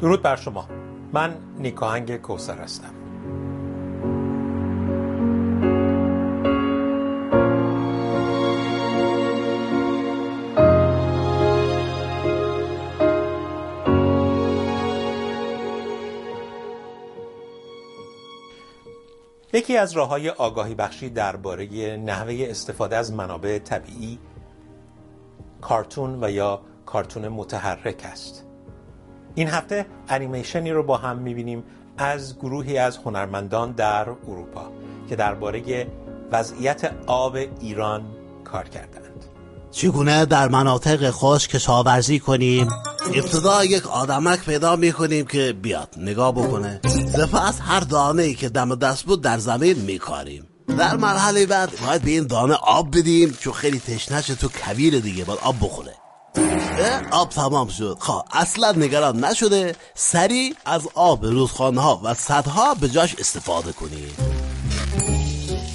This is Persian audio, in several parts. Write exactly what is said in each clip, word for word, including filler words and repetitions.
درود بر شما. من نیک آهنگ کوثر هستم. یکی از راه‌های آگاهی بخشی درباره نحوه استفاده از منابع طبیعی کارتون و یا کارتون متحرک است. این هفته انیمیشنی رو با هم می‌بینیم از گروهی از هنرمندان در اروپا که درباره وضعیت آب ایران کار کردند. چگونه در مناطق خشک کشاورزی کنیم؟ ابتدا یک آدمک پیدا می‌کنیم که بیاد نگاه بکنه. سپس هر دانه‌ای که دم دست بود در زمین می‌کاریم. در مرحله بعد باید به این دانه آب بدیم، چون خیلی تشنه‌شه تو کویر دیگه، باید آب بخوره. آب تمام شد. خب اصلا نگران نشده، سریع از آب رودخانه‌ها و سدها به جاش استفاده کنیم.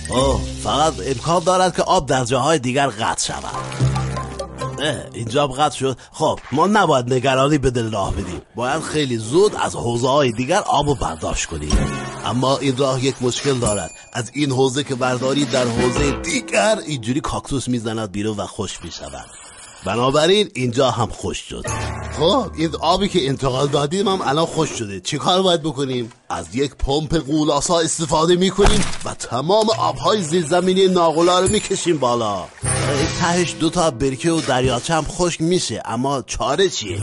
اوه، فقط امکان دارد که آب در جاهای دیگر قطع شود. اینجا قطع شد. خب ما نباید نگرانی به دل راه بدیم، باید خیلی زود از حوضه‌های دیگر آب رو برداشت کنیم. اما این راه یک مشکل دارد. از این حوضه که برداری در حوضه دیگر اینجوری کاکتوس میزند بیرون و خشک میشود، بنابراین اینجا هم خشک شد. خب این آبی که انتقال دادیم هم الان خشک شده. چی کار باید بکنیم؟ از یک پمپ قولاسا استفاده میکنیم و تمام آبهای زیرزمینی ناقلا رو میکشیم بالا. تهش دوتا برکه و دریاچه هم خشک میشه، اما چاره چیه؟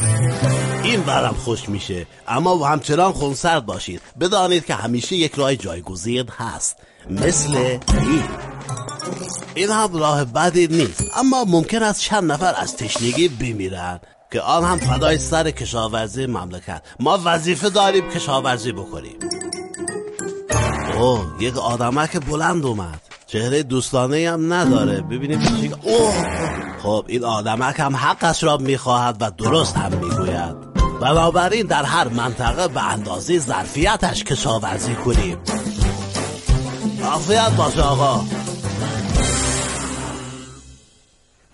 این برم خشک میشه، اما همچنان خونسرد باشید. بدانید که همیشه یک راه جایگزین هست، مثل این. این هم راه بدی نیست، اما ممکن است چند نفر از تشنگی بمیرن که آن هم فدای سر کشاورزی مملکت. ما وظیفه داریم کشاورزی بکنیم. اوه، یک آدمک بلند اومد، چهره دوستانه هم نداره. ببینیم چی. اوه، خب این آدمک هم حقش را میخواهد و درست هم میگوید، بنابراین در هر منطقه به اندازه ظرفیتش کشاورزی کنیم. عافیت باشه آقا.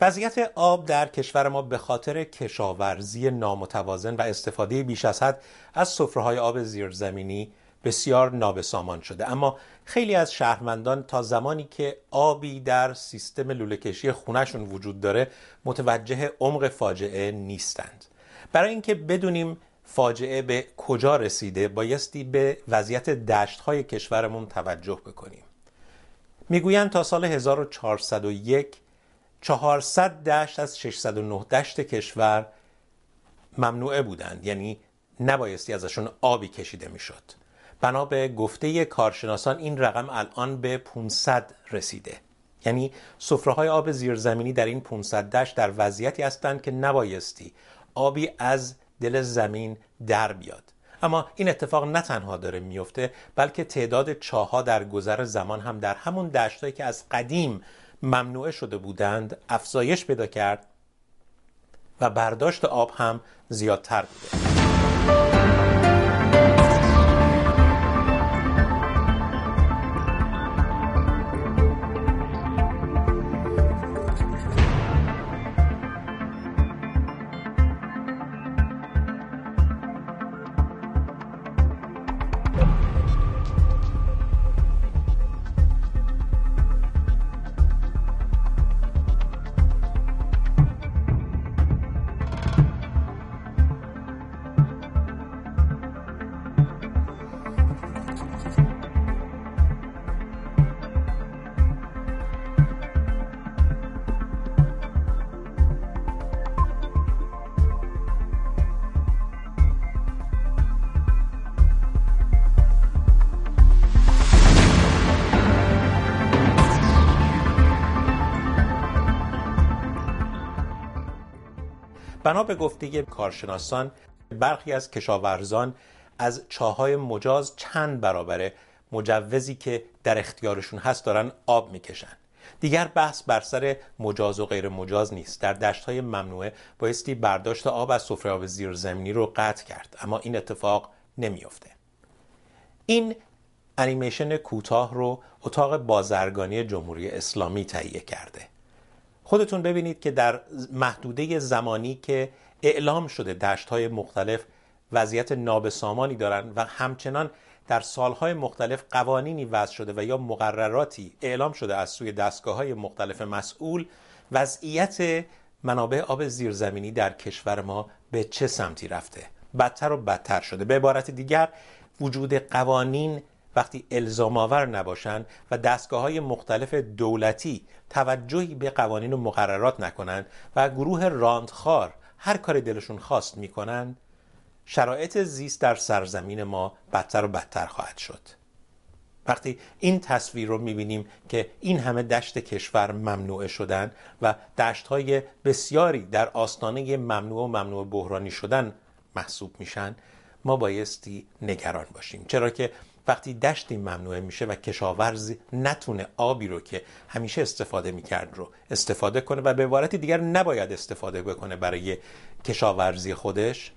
وضعیت آب در کشور ما به خاطر کشاورزی نامتوازن و استفاده بیش از حد از سفره‌های آب زیرزمینی بسیار نابسامان شده، اما خیلی از شهروندان تا زمانی که آبی در سیستم لوله‌کشی خونه‌شون وجود داره متوجه عمق فاجعه نیستند. برای اینکه بدونیم فاجعه به کجا رسیده بایستی به وضعیت دشت‌های کشورمون توجه بکنیم. میگویند تا سال هزار و چهارصد و یک چهارصد دشت از ششصد و نه دشت کشور ممنوعه بودند، یعنی نبایستی ازشون آبی کشیده میشد. بنا به گفته کارشناسان این رقم الان به پانصد رسیده، یعنی سفره‌های آب زیرزمینی در این پانصد دشت در وضعیتی هستند که نبایستی آبی از دل زمین در بیاد. اما این اتفاق نه تنها داره میفته، بلکه تعداد چاه‌ها در گذر زمان هم در همون دشتایی که از قدیم ممنوعه شده بودند افزایش پیدا کرد و برداشت آب هم زیادتر بوده. بنا به گفته کارشناسان برخی از کشاورزان از چاهای مجاز چند برابر مجوزی که در اختیارشون هست دارن آب میکشن. دیگر بحث بر سر مجاز و غیر مجاز نیست. در دشت‌های ممنوعه بایستی برداشت آب از سفره آب زیرزمینی رو قطع کرد، اما این اتفاق نمیفته. این انیمیشن کوتاه رو اتاق بازرگانی جمهوری اسلامی تهیه کرده. خودتون ببینید که در محدوده زمانی که اعلام شده دشت‌های مختلف وضعیت نابسامانی دارن و همچنان در سالهای مختلف قوانینی وضع شده و یا مقرراتی اعلام شده از سوی دستگاه‌های مختلف مسئول وضعیت منابع آب زیرزمینی در کشور ما به چه سمتی رفته؟ بدتر و بدتر شده. به عبارت دیگر وجود قوانین وقتی الزام آور نباشند و دستگاه‌های مختلف دولتی توجهی به قوانین و مقررات نکنند و گروه راندخوار هر کاری دلشون خواست میکنند، شرایط زیست در سرزمین ما بدتر و بدتر خواهد شد. وقتی این تصویر رو میبینیم که این همه دشت کشور ممنوعه شدن و دشت‌های بسیاری در آستانه ممنوع و ممنوع بحرانی شدن محسوب میشن، ما بایستی نگران باشیم، چرا که وقتی دشتی ممنوعه میشه و کشاورز نتونه آبی رو که همیشه استفاده میکرد رو استفاده کنه و به عبارتی دیگر نباید استفاده بکنه برای کشاورزی خودش،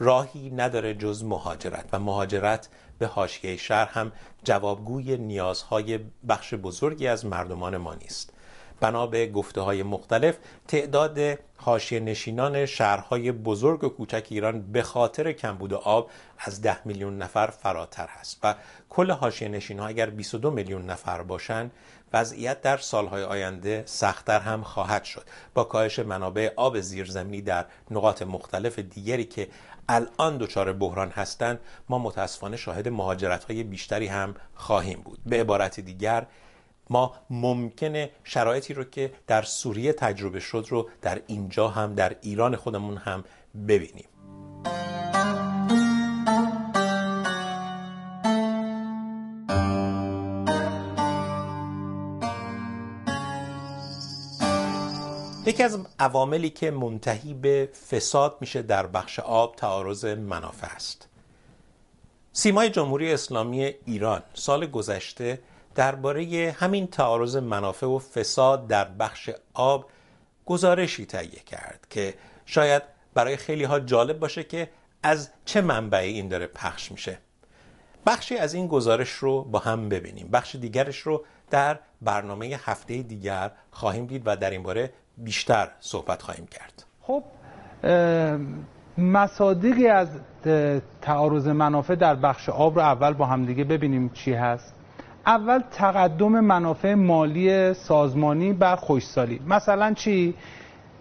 راهی نداره جز مهاجرت و مهاجرت به حاشیه شهر هم جوابگوی نیازهای بخش بزرگی از مردمان ما نیست. بنا به گفته‌های مختلف تعداد حاشیه نشینان شهرهای بزرگ و کوچک ایران به خاطر کمبود آب از ده میلیون نفر فراتر هست و کل حاشیه نشین‌ها اگر بیست و دو میلیون نفر باشند، وضعیت در سالهای آینده سخت‌تر هم خواهد شد. با کاهش منابع آب زیرزمینی در نقاط مختلف دیگری که الان دچار بحران هستند، ما متأسفانه شاهد مهاجرت‌های بیشتری هم خواهیم بود. به عبارت دیگر ما ممکنه شرایطی رو که در سوریه تجربه شد رو در اینجا هم در ایران خودمون هم ببینیم. یکی از عواملی که منتهی به فساد میشه در بخش آب تعارض منافع است. سیمای جمهوری اسلامی ایران سال گذشته درباره همین تعارض منافع و فساد در بخش آب گزارشی تهیه کرد که شاید برای خیلی ها جالب باشه که از چه منبعی این داره پخش میشه. بخشی از این گزارش رو با هم ببینیم، بخش دیگرش رو در برنامه هفته دیگر خواهیم دید و در این باره بیشتر صحبت خواهیم کرد. خب مصادیقی از تعارض منافع در بخش آب رو اول با هم دیگه ببینیم چی هست. اول تقدم منافع مالی سازمانی بر خشکسالی. مثلا چی؟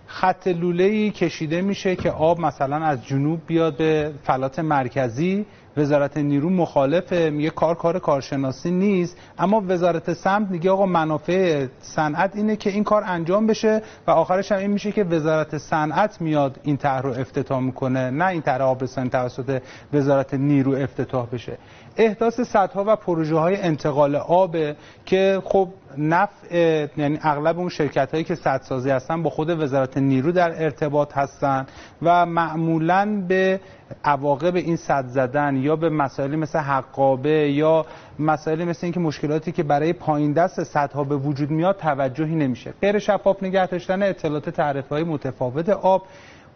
خط لوله‌ای کشیده میشه که آب مثلا از جنوب بیاد به فلات مرکزی، وزارت نیرو مخالفه، میگه کار کار کارشناسی نیست، اما وزارت سمت میگه آقا منافع صنعت اینه که این کار انجام بشه و آخرش هم این میشه که وزارت صنعت میاد این طرح رو افتتاح میکنه، نه این طرح آبرسانی توسط وزارت نیرو افتتاح بشه. احداث سدها و پروژه های انتقال آب که خب نفع، یعنی اغلب اون شرکت هایی که سدسازی هستن با خود وزارت نیرو در ارتباط هستن و معمولاً به عواقب این سد زدن یا به مسائلی مثل حقابه یا مسائلی مثل اینکه مشکلاتی که برای پایین دست سدها به وجود میاد توجهی نمیشه. غیر شفاف نگه داشتن اطلاعات تعرفه‌های متفاوت آب،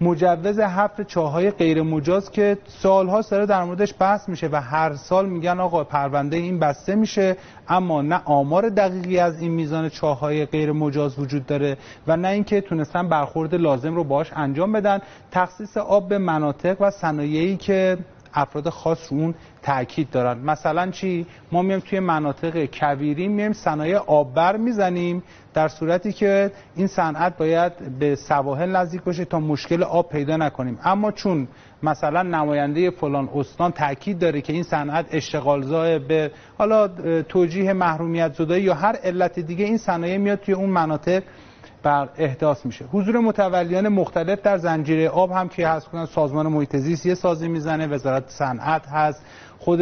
مجوز حفر چاهای غیر مجاز که سالها سر در موردش بحث میشه و هر سال میگن آقا پرونده این بسته میشه، اما نه آمار دقیقی از این میزان چاهای غیر مجاز وجود داره و نه اینکه تونستن برخورد لازم رو باهاش انجام بدن. تخصیص آب به مناطق و صنایعی که افراد خاص رو اون تاکید دارن. مثلا چی؟ ما میایم توی مناطق کویری میایم صنایع آببر میزنیم، در صورتی که این صنعت باید به سواحل نزدیک باشه تا مشکل آب پیدا نکنیم، اما چون مثلا نماینده فلان استان تاکید داره که این صنعت اشتغال زا به حالا توجیه محرومیت زدایی یا هر علت دیگه، این صنایع میاد توی اون مناطق بر احداث میشه. حضور متولیان مختلف در زنجیره آب هم که هست، کنن سازمان محیط زیست یه سازی میزنه، وزارت صنعت هست، خود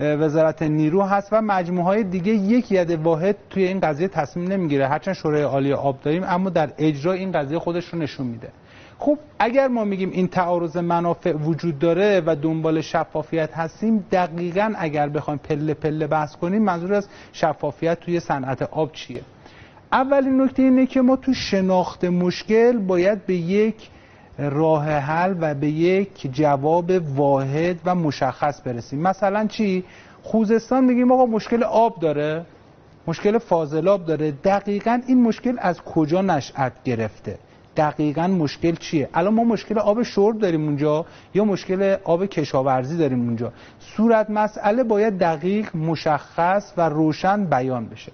وزارت نیرو هست و مجموعه های دیگه یک ید واحد توی این قضیه تصمیم نمیگیره. هرچند شورای عالی آب داریم اما در اجرا این قضیه خودش رو نشون میده. خب اگر ما میگیم این تعارض منافع وجود داره و دنبال شفافیت هستیم، دقیقاً اگر بخوایم پله پله بحث کنیم منظور از شفافیت توی صنعت آب چیه؟ اولین نکته اینه که ما تو شناخت مشکل باید به یک راه حل و به یک جواب واحد و مشخص برسیم. مثلا چی؟ خوزستان میگیم آقا مشکل آب داره، مشکل فاضلاب داره، دقیقاً این مشکل از کجا نشأت گرفته، دقیقاً مشکل چیه. الان ما مشکل آب شرب داریم اونجا یا مشکل آب کشاورزی داریم اونجا. صورت مسئله باید دقیق، مشخص و روشن بیان بشه.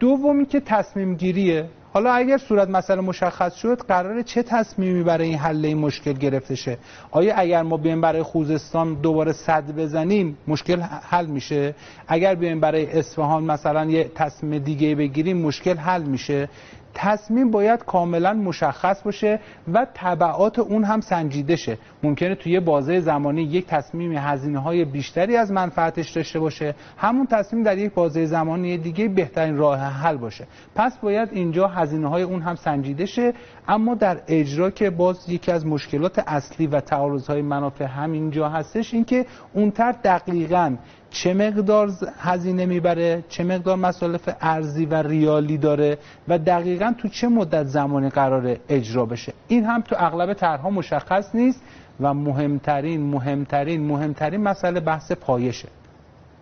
دومی که تصمیم گیریه. حالا اگر صورت مسئله مشخص شد، قراره چه تصمیمی برای این حل این مشکل گرفته شه؟ آیا اگر ما بیایم برای خوزستان دوباره سد بزنیم مشکل حل میشه؟ اگر بیایم برای اصفهان مثلا یه تصمیم دیگه بگیریم مشکل حل میشه؟ تصمیم باید کاملا مشخص باشه و تبعات اون هم سنجیده شه. ممکنه توی یه بازه زمانی یک تصمیم هزینه‌های بیشتری از منفعتش داشته باشه، همون تصمیم در یک بازه زمانی دیگه بهترین راه حل باشه. پس باید اینجا هزینه‌های اون هم سنجیده شه. اما در اجرا که باز یکی از مشکلات اصلی و تعارض‌های منافع همینجا هستش، اینکه اون طرف دقیقاً چه مقدار هزینه میبره، چه مقدار مصارف ارزی و ریالی داره و دقیقاً تو چه مدت زمانی قراره اجرا بشه. این هم تو اغلب طرح‌ها مشخص نیست و مهمترین مهمترین مهمترین مسئله بحث پایشه.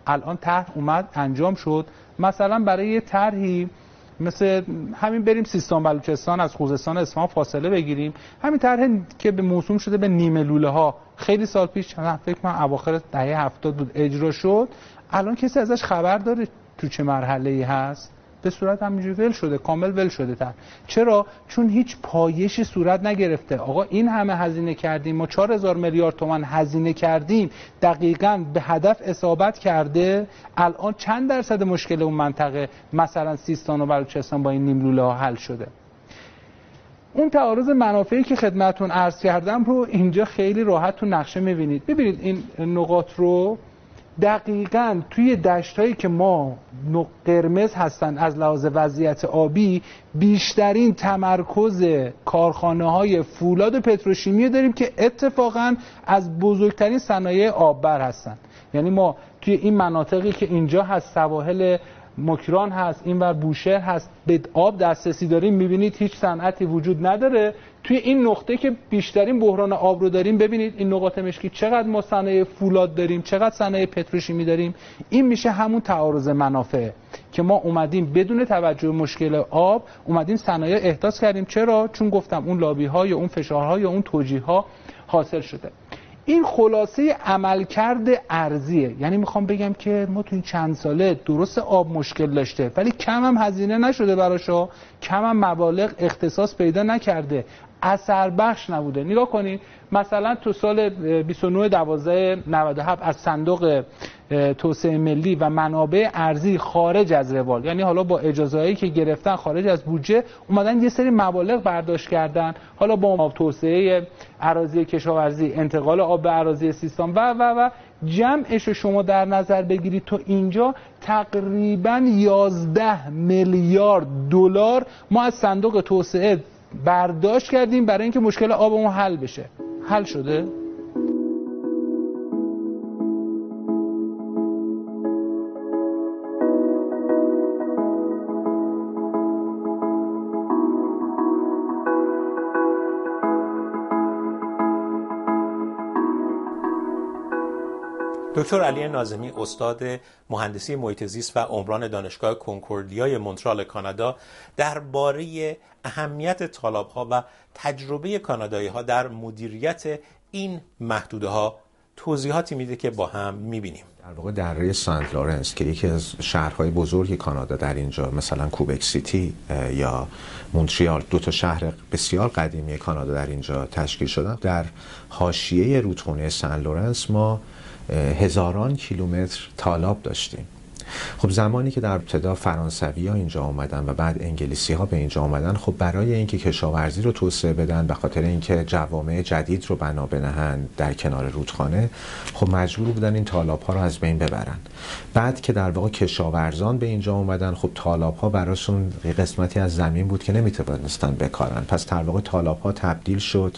الان طرح اومد انجام شد، مثلا برای یه طرحی مثل همین بریم سیستان بلوچستان از خوزستان اصفهان فاصله بگیریم، همین طرح که به موسوم شده به نیمه لوله ها خیلی سال پیش، فکر من اواخر دهه هفتاد بود اجرا شد، الان کسی ازش خبر داره تو چه مرحله ای هست؟ به صورت همینجوری ول شده، کامل ول شده تر. چرا؟ چون هیچ پایشی صورت نگرفته. آقا این همه هزینه کردیم، ما چهار هزار میلیارد تومان هزینه کردیم، دقیقاً به هدف اصابت کرده. الان چند درصد مشکل اون منطقه مثلا سیستان و بلوچستان با این نیملوله ها حل شده؟ اون تعارض منافعی که خدمتتون عرض کردم رو اینجا خیلی راحت تو نقشه می‌بینید. ببینید این نقاط رو دقیقاً توی دشتایی که ما قرمز هستن از لحاظ وضعیت آبی، بیشترین تمرکز کارخانه های فولاد و پتروشیمی داریم که اتفاقاً از بزرگترین صنایع آببر هستن. یعنی ما توی این مناطقی که اینجا هست، سواحل مکران هست، اینور بوشهر هست، به آب دسترسی داریم، میبینید هیچ صنعتی وجود نداره. توی این نقطه که بیشترین بحران آب رو داریم، ببینید این نقاط مشکی چقدر ما صنایع فولاد داریم، چقدر صنایع پتروشیمی داریم. این میشه همون تعارض منافع که ما اومدیم بدون توجه به مشکل آب اومدیم صنایع احداث کردیم. چرا؟ چون گفتم اون لابی ها یا اون فشارها یا اون توجیه ها حاصل شده. این خلاصه عملکرد ارزیه. یعنی میخوام بگم که ما تو این چند ساله درست آب مشکل داشته، ولی کم هم هزینه نشده براشا، کم هم مبالغ اختصاص پیدا نکرده، اثر بخش نبوده. نگاه کنید مثلا تو سال بیست و نه دوازده نود و هفت از صندوق توسعه ملی و منابع ارزی خارج از روال، یعنی حالا با اجازه‌ای که گرفتن خارج از بودجه، اومدن یه سری مبالغ برداشت کردن، حالا با توسعه اراضی کشاورزی، انتقال آب به اراضی سیستان و و و جمعش رو شما در نظر بگیرید تو اینجا تقریبا یازده میلیارد دلار ما از صندوق توسعه برداشت کردیم برای اینکه مشکل آبمون حل بشه. حل شده؟ دکتر علی ناظمی، استاد مهندسی محیط زیست و عمران دانشگاه کنکوردیای منترال کانادا، درباره اهمیت تالاب‌ها و تجربه کانادایی‌ها در مدیریت این محدوده‌ها توضیحاتی میده که با هم می‌بینیم. در واقع دره سنت لورنس که یکی از شهرهای بزرگ کانادا در اینجا، مثلا کوبک سیتی یا منتریال، دو تا شهر بسیار قدیمی کانادا در اینجا تشکیل شدن. در حاشیه رودخانه سنت لورنس ما هزاران کیلومتر تالاب داشتیم. خب زمانی که در ابتدا فرانسوی ها اینجا آمدن و بعد انگلیسی ها به اینجا آمدن، خب برای اینکه کشاورزی رو توسعه بدن، به خاطر اینکه جوامع جدید رو بنا بنهند در کنار رودخانه، خب مجبور بودن این تالاب ها رو از بین ببرن. بعد که در واقع کشاورزان به اینجا آمدن، خب تالاب ها براشون قسمتی از زمین بود که نمیتونستن بکارن. پس در واقع تالاب ها تبدیل شد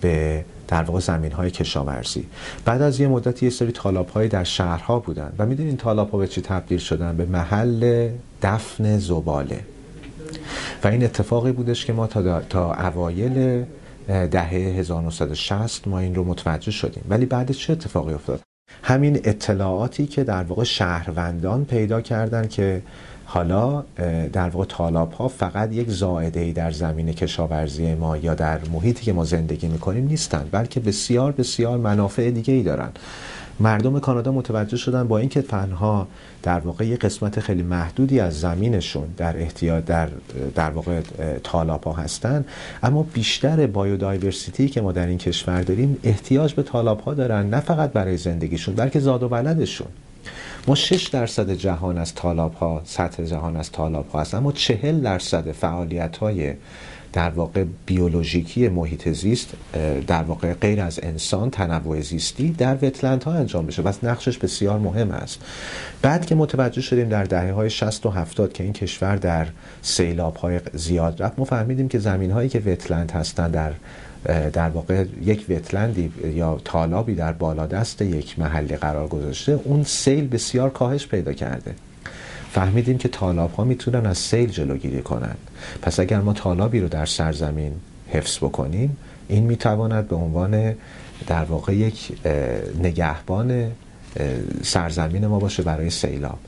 به در واقع زمین‌های کشاورزی. بعد از یه مدتی یه سری تالاب‌های در شهرها بودن و می‌دونین تالاب‌ها به چی تبدیل شدن؟ به محل دفن زباله. و این اتفاقی بودش که ما تا تا اوایل دهه هزار و نهصد و شصت ما این رو متوجه شدیم. ولی بعد چه اتفاقی افتاد؟ همین اطلاعاتی که در واقع شهروندان پیدا کردن که حالا در واقع تالاب ها فقط یک زائده‌ای در زمین کشاورزی ما یا در محیطی که ما زندگی میکنیم نیستند، بلکه بسیار بسیار منافع دیگه ای دارن. مردم کانادا متوجه شدن با اینکه تنها در واقع یک قسمت خیلی محدودی از زمینشون در احتیاط در در واقع تالاب‌ها هستن، اما بیشتر بایودایورسیتی که ما در این کشور داریم احتیاج به تالاب‌ها دارن، نه فقط برای زندگیشون بلکه زاد و ولدشون. ما شش درصد جهان از تالاب‌ها، سطح جهان از تالاب‌ها هست، اما چهل درصد فعالیت‌های در واقع بیولوژیکی محیط زیست در واقع غیر از انسان، تنوع زیستی در وتلندها انجام بشه، پس نقشش بسیار مهم است. بعد که متوجه شدیم در دهه‌های شصت و هفتاد که این کشور در سیلاب‌های زیاد رفت، ما فهمیدیم که زمین‌هایی که وتلند هستن در در واقع یک وتلندی یا تالابی در بالادست یک محل قرار گذاشته، اون سیل بسیار کاهش پیدا کرده. فهمیدیم که تالاب‌ها میتونن از سیل جلوگیری کنن. پس اگر ما تالابی رو در سرزمین حفظ بکنیم، این میتواند به عنوان در واقع یک نگهبان سرزمین ما باشه برای سیلاب.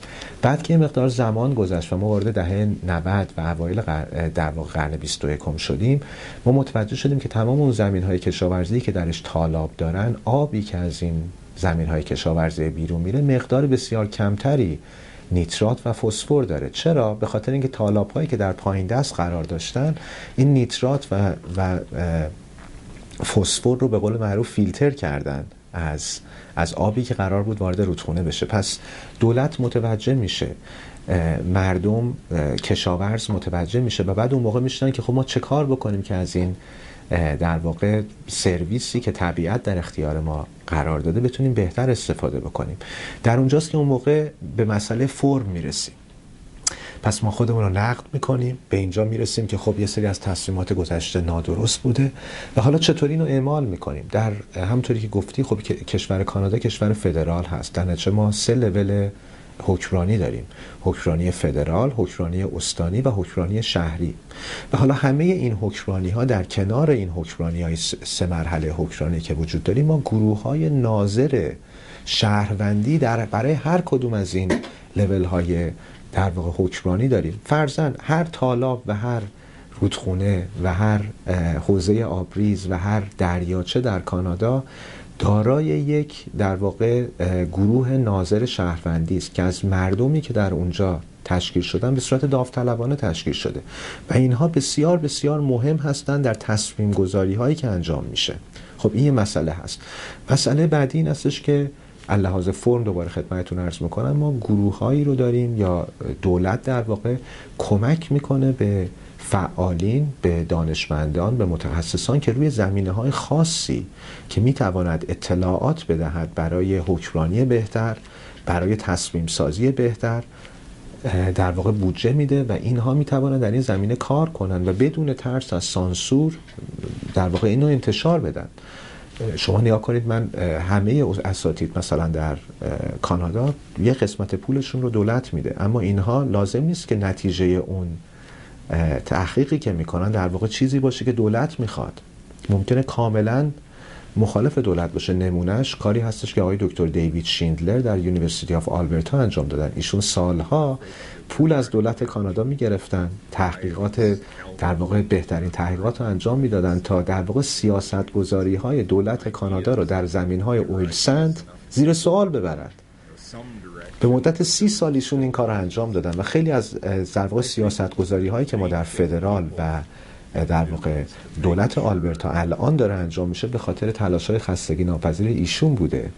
بعد که مقدار زمان گذشت و ما وارد دهه نود و اوایل در واقع قرن بیست و یکم شدیم، ما متوجه شدیم که تمام اون زمین‌های کشاورزی که درش تالاب دارن، آبی که از این زمین‌های کشاورزی بیرون میره مقدار بسیار کمتری نیترات و فسفر داره. چرا؟ به خاطر اینکه تالاب‌هایی که در پایین دست قرار داشتن این نیترات و و فسفر رو به قول معروف فیلتر کردن از از آبی که قرار بود وارد رودخونه بشه. پس دولت متوجه میشه، مردم، کشاورز متوجه میشه و بعد اون موقع میشنن که خب ما چه کار بکنیم که از این در واقع سرویسی که طبیعت در اختیار ما قرار داده بتونیم بهتر استفاده بکنیم. در اونجاست که اون موقع به مسئله فرم میرسیم. پس ما خودمون رو نقد میکنیم، به اینجا میرسیم که خب یه سری از تصمیمات گذشته نادرست بوده و حالا چطوری اینو اعمال میکنیم. در همونطوری که گفتی، خب کشور کانادا کشور فدرال هست، در نتیجه ما سه لول حکمرانی داریم: حکمرانی فدرال، حکمرانی استانی و حکمرانی شهری. و حالا همه این حکمرانی ها در کنار این حکمرانی های سه مرحله حکمرانی که وجود داریم، ما گروه های ناظر شهروندی در برای هر کدوم از این لول های در واقع حکمرانی داریم. فرضاً هر تالاب و هر رودخونه و هر حوزه آبریز و هر دریاچه در کانادا دارای یک در واقع گروه ناظر شهروندی است که از مردمی که در اونجا تشکیل شدن به صورت داوطلبانه تشکیل شده و اینها بسیار بسیار مهم هستند در تصمیم گذاری هایی که انجام میشه. خب این یه مسئله هست. مسئله بعدی این هستش که اللحاظ فرم دوباره خدمتتون عرض میکنم، ما گروه هایی رو داریم یا دولت در واقع کمک میکنه به فعالین، به دانشمندان، به متخصصان که روی زمینه‌های خاصی که میتواند اطلاعات بدهد برای حکمرانی بهتر، برای تصمیم سازی بهتر، در واقع بودجه میده و اینها میتوانند در این زمینه کار کنند و بدون ترس از سانسور در واقع اینو انتشار بدن. شما نیا کنید، من همه اساتید مثلا در کانادا یه قسمت پولشون رو دولت میده، اما اینها لازم نیست که نتیجه اون تحقیقی که میکنن در واقع چیزی باشه که دولت میخواد. ممکنه کاملا مخالف دولت باشه. نمونهش کاری هستش که آقای دکتر دیوید شیندلر در یونیورسیتی آف آلبرتا انجام دادن. ایشون سالها پول از دولت کانادا میگرفتن، تحقیقات در واقع بهترین تحقیقات رو انجام میدادن تا در واقع سیاست گذاری های دولت کانادا رو در زمین های اویل سند زیر سوال ببرند. به مدت سی سالیشون این کار رو انجام دادن و خیلی از در واقع سیاستگذاری هایی که ما در فدرال و در واقع دولت آلبرتا الان داره انجام میشه به خاطر تلاش های خستگی ناپذیر ایشون بوده.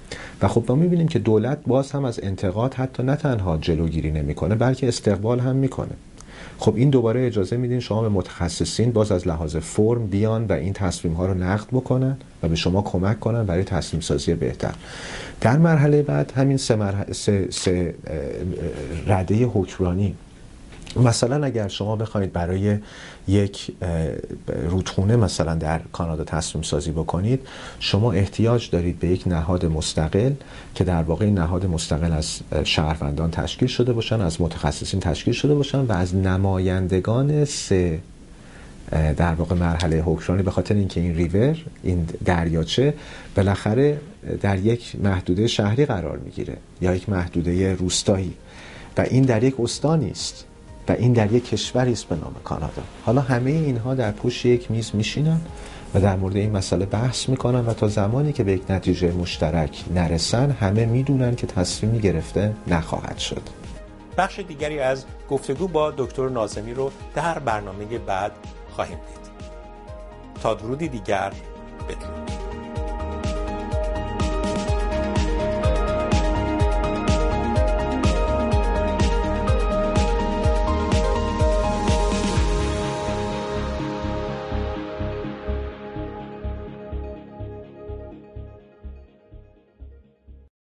و خب ما میبینیم که دولت باز هم از انتقاد حتی نه تنها جلوگیری نمیکنه بلکه استقبال هم میکنه. خب این دوباره اجازه میدین شما به متخصصین باز از لحاظ فرم بیان و این تصمیم ها رو نقد بکنن و به شما کمک کنن برای تصمیم سازی بهتر. در مرحله بعد همین سه, مرحله سه, سه رده حکمرانی، مثلا اگر شما بخواید برای یک رودخونه مثلا در کانادا تصمیم سازی بکنید، شما احتیاج دارید به یک نهاد مستقل که در واقع نهاد مستقل از شهروندان تشکیل شده باشن، از متخصصین تشکیل شده باشن و از نمایندگان سه در واقع مرحله حکمرانی، به خاطر اینکه این ریور، این دریاچه بالاخره در یک محدوده شهری قرار میگیره یا یک محدوده روستایی و این در یک استانی است. و این در یک کشوری است به نام کانادا. حالا همه اینها در پشت یک میز میشینن و در مورد این مسئله بحث میکنن و تا زمانی که به یک نتیجه مشترک نرسن همه میدونن که تصمیمی گرفته نخواهد شد. بخش دیگری از گفتگو با دکتر ناظمی رو در برنامه بعد خواهیم دید. تا درودی دیگر بدرود.